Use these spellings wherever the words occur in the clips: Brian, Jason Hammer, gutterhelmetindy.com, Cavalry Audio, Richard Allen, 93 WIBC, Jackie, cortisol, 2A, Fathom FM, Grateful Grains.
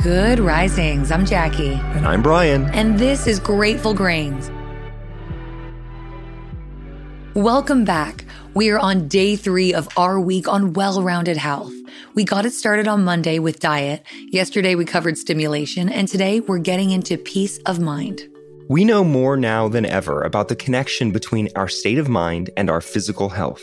Good risings. I'm Jackie. And I'm Brian. And this is Grateful Grains. Welcome back. We are on day 3 of our week on well-rounded health. We got it started on Monday with diet. Yesterday, we covered stimulation. And today, we're getting into peace of mind. We know more now than ever about the connection between our state of mind and our physical health.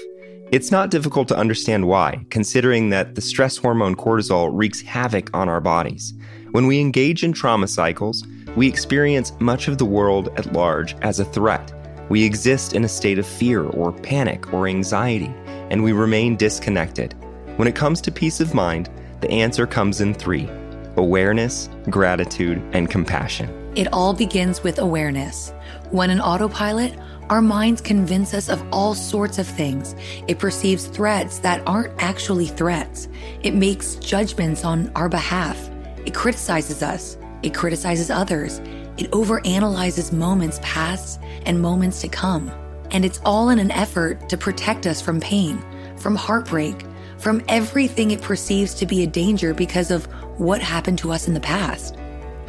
It's not difficult to understand why, considering that the stress hormone cortisol wreaks havoc on our bodies. When we engage in trauma cycles, we experience much of the world at large as a threat. We exist in a state of fear or panic or anxiety, and we remain disconnected. When it comes to peace of mind, the answer comes in 3: awareness, gratitude, and compassion. It all begins with awareness. When in autopilot, our minds convince us of all sorts of things. It perceives threats that aren't actually threats. It makes judgments on our behalf. It criticizes us. It criticizes others. It overanalyzes moments past and moments to come. And it's all in an effort to protect us from pain, from heartbreak, from everything it perceives to be a danger because of what happened to us in the past.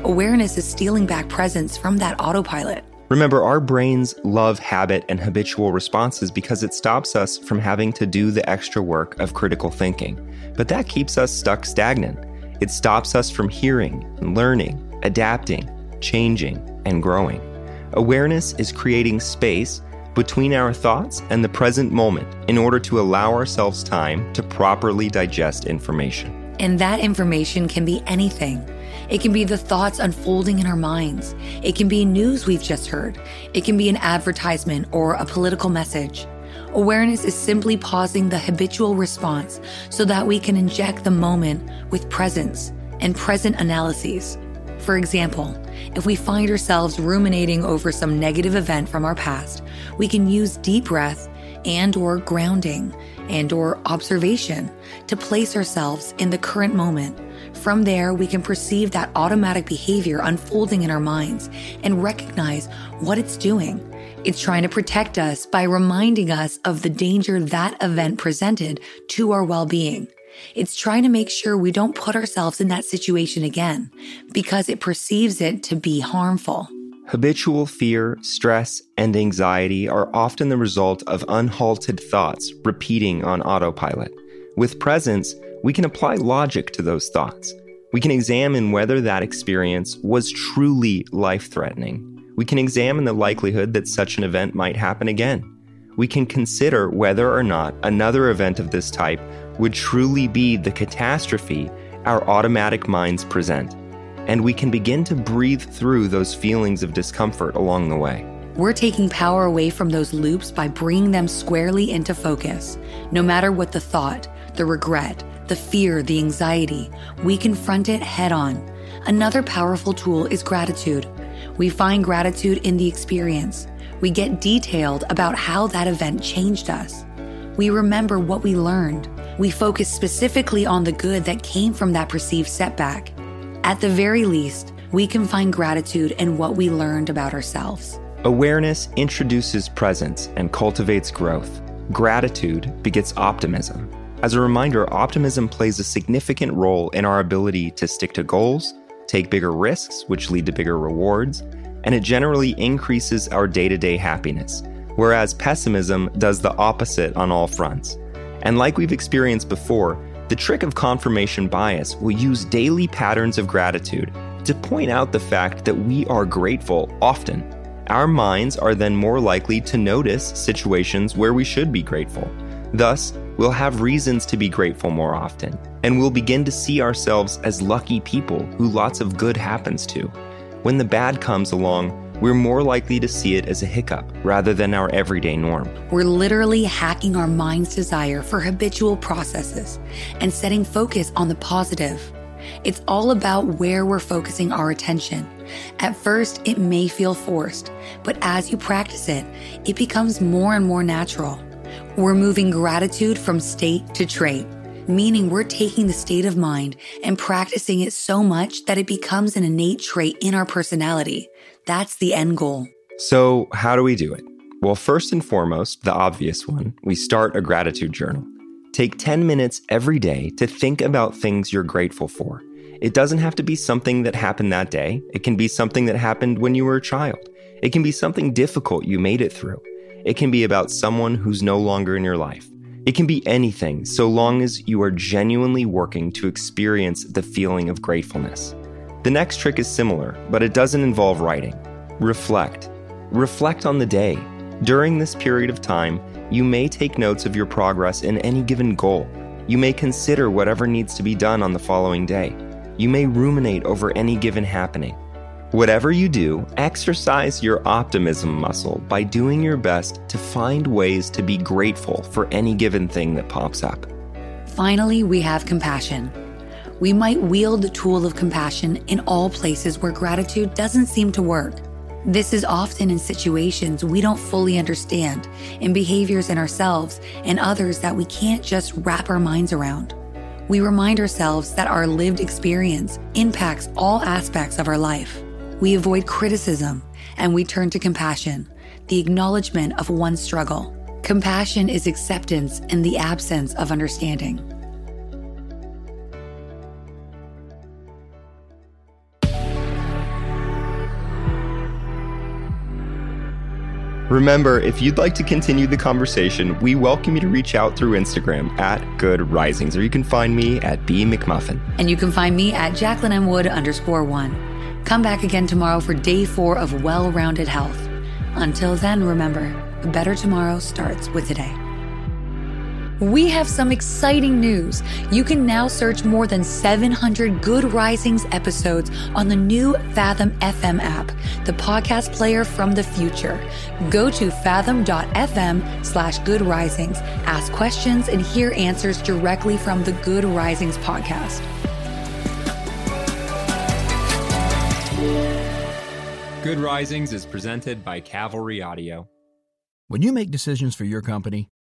Awareness is stealing back presence from that autopilot. Remember, our brains love habit and habitual responses because it stops us from having to do the extra work of critical thinking. But that keeps us stuck stagnant. It stops us from hearing, learning, adapting, changing, and growing. Awareness is creating space between our thoughts and the present moment in order to allow ourselves time to properly digest information. And that information can be anything. It can be the thoughts unfolding in our minds. It can be news we've just heard. It can be an advertisement or a political message. Awareness is simply pausing the habitual response so that we can inject the moment with presence and present analyses. For example, if we find ourselves ruminating over some negative event from our past, we can use deep breath and/or grounding and/or observation to place ourselves in the current moment. From there, we can perceive that automatic behavior unfolding in our minds and recognize what it's doing. It's trying to protect us by reminding us of the danger that event presented to our well-being. It's trying to make sure we don't put ourselves in that situation again because it perceives it to be harmful. Habitual fear, stress, and anxiety are often the result of unhalted thoughts repeating on autopilot. With presence, we can apply logic to those thoughts. We can examine whether that experience was truly life-threatening. We can examine the likelihood that such an event might happen again. We can consider whether or not another event of this type would truly be the catastrophe our automatic minds present. And we can begin to breathe through those feelings of discomfort along the way. We're taking power away from those loops by bringing them squarely into focus. No matter what the thought, the regret, the fear, the anxiety, we confront it head on. Another powerful tool is gratitude. We find gratitude in the experience. We get detailed about how that event changed us. We remember what we learned. We focus specifically on the good that came from that perceived setback. At the very least, we can find gratitude in what we learned about ourselves. Awareness introduces presence and cultivates growth. Gratitude begets optimism. As a reminder, optimism plays a significant role in our ability to stick to goals, take bigger risks, which lead to bigger rewards, and it generally increases our day-to-day happiness, whereas pessimism does the opposite on all fronts. And like we've experienced before, the trick of confirmation bias will use daily patterns of gratitude to point out the fact that we are grateful often. Our minds are then more likely to notice situations where we should be grateful. Thus, we'll have reasons to be grateful more often, and we'll begin to see ourselves as lucky people who lots of good happens to. When the bad comes along, we're more likely to see it as a hiccup rather than our everyday norm. We're literally hacking our mind's desire for habitual processes and setting focus on the positive. It's all about where we're focusing our attention. At first, it may feel forced, but as you practice it, it becomes more and more natural. We're moving gratitude from state to trait, meaning we're taking the state of mind and practicing it so much that it becomes an innate trait in our personality. That's the end goal. So how do we do it? Well, first and foremost, the obvious one, we start a gratitude journal. Take 10 minutes every day to think about things you're grateful for. It doesn't have to be something that happened that day. It can be something that happened when you were a child. It can be something difficult you made it through. It can be about someone who's no longer in your life. It can be anything, so long as you are genuinely working to experience the feeling of gratefulness. The next trick is similar, but it doesn't involve writing. Reflect. Reflect on the day. During this period of time, you may take notes of your progress in any given goal. You may consider whatever needs to be done on the following day. You may ruminate over any given happening. Whatever you do, exercise your optimism muscle by doing your best to find ways to be grateful for any given thing that pops up. Finally, we have compassion. We might wield the tool of compassion in all places where gratitude doesn't seem to work. This is often in situations we don't fully understand, in behaviors in ourselves and others that we can't just wrap our minds around. We remind ourselves that our lived experience impacts all aspects of our life. We avoid criticism, and we turn to compassion, the acknowledgement of one's struggle. Compassion is acceptance in the absence of understanding. Remember, if you'd like to continue the conversation, we welcome you to reach out through Instagram @GoodRisings, or you can find me @BMcMuffin. And you can find me @JacquelineMWood_1. Come back again tomorrow for day 4 of well-rounded health. Until then, remember, a better tomorrow starts with today. We have some exciting news. You can now search more than 700 Good Risings episodes on the new Fathom FM app, the podcast player from the future. Go to fathom.fm/Good Risings, ask questions, and hear answers directly from the Good Risings podcast. Good Risings is presented by Cavalry Audio. When you make decisions for your company,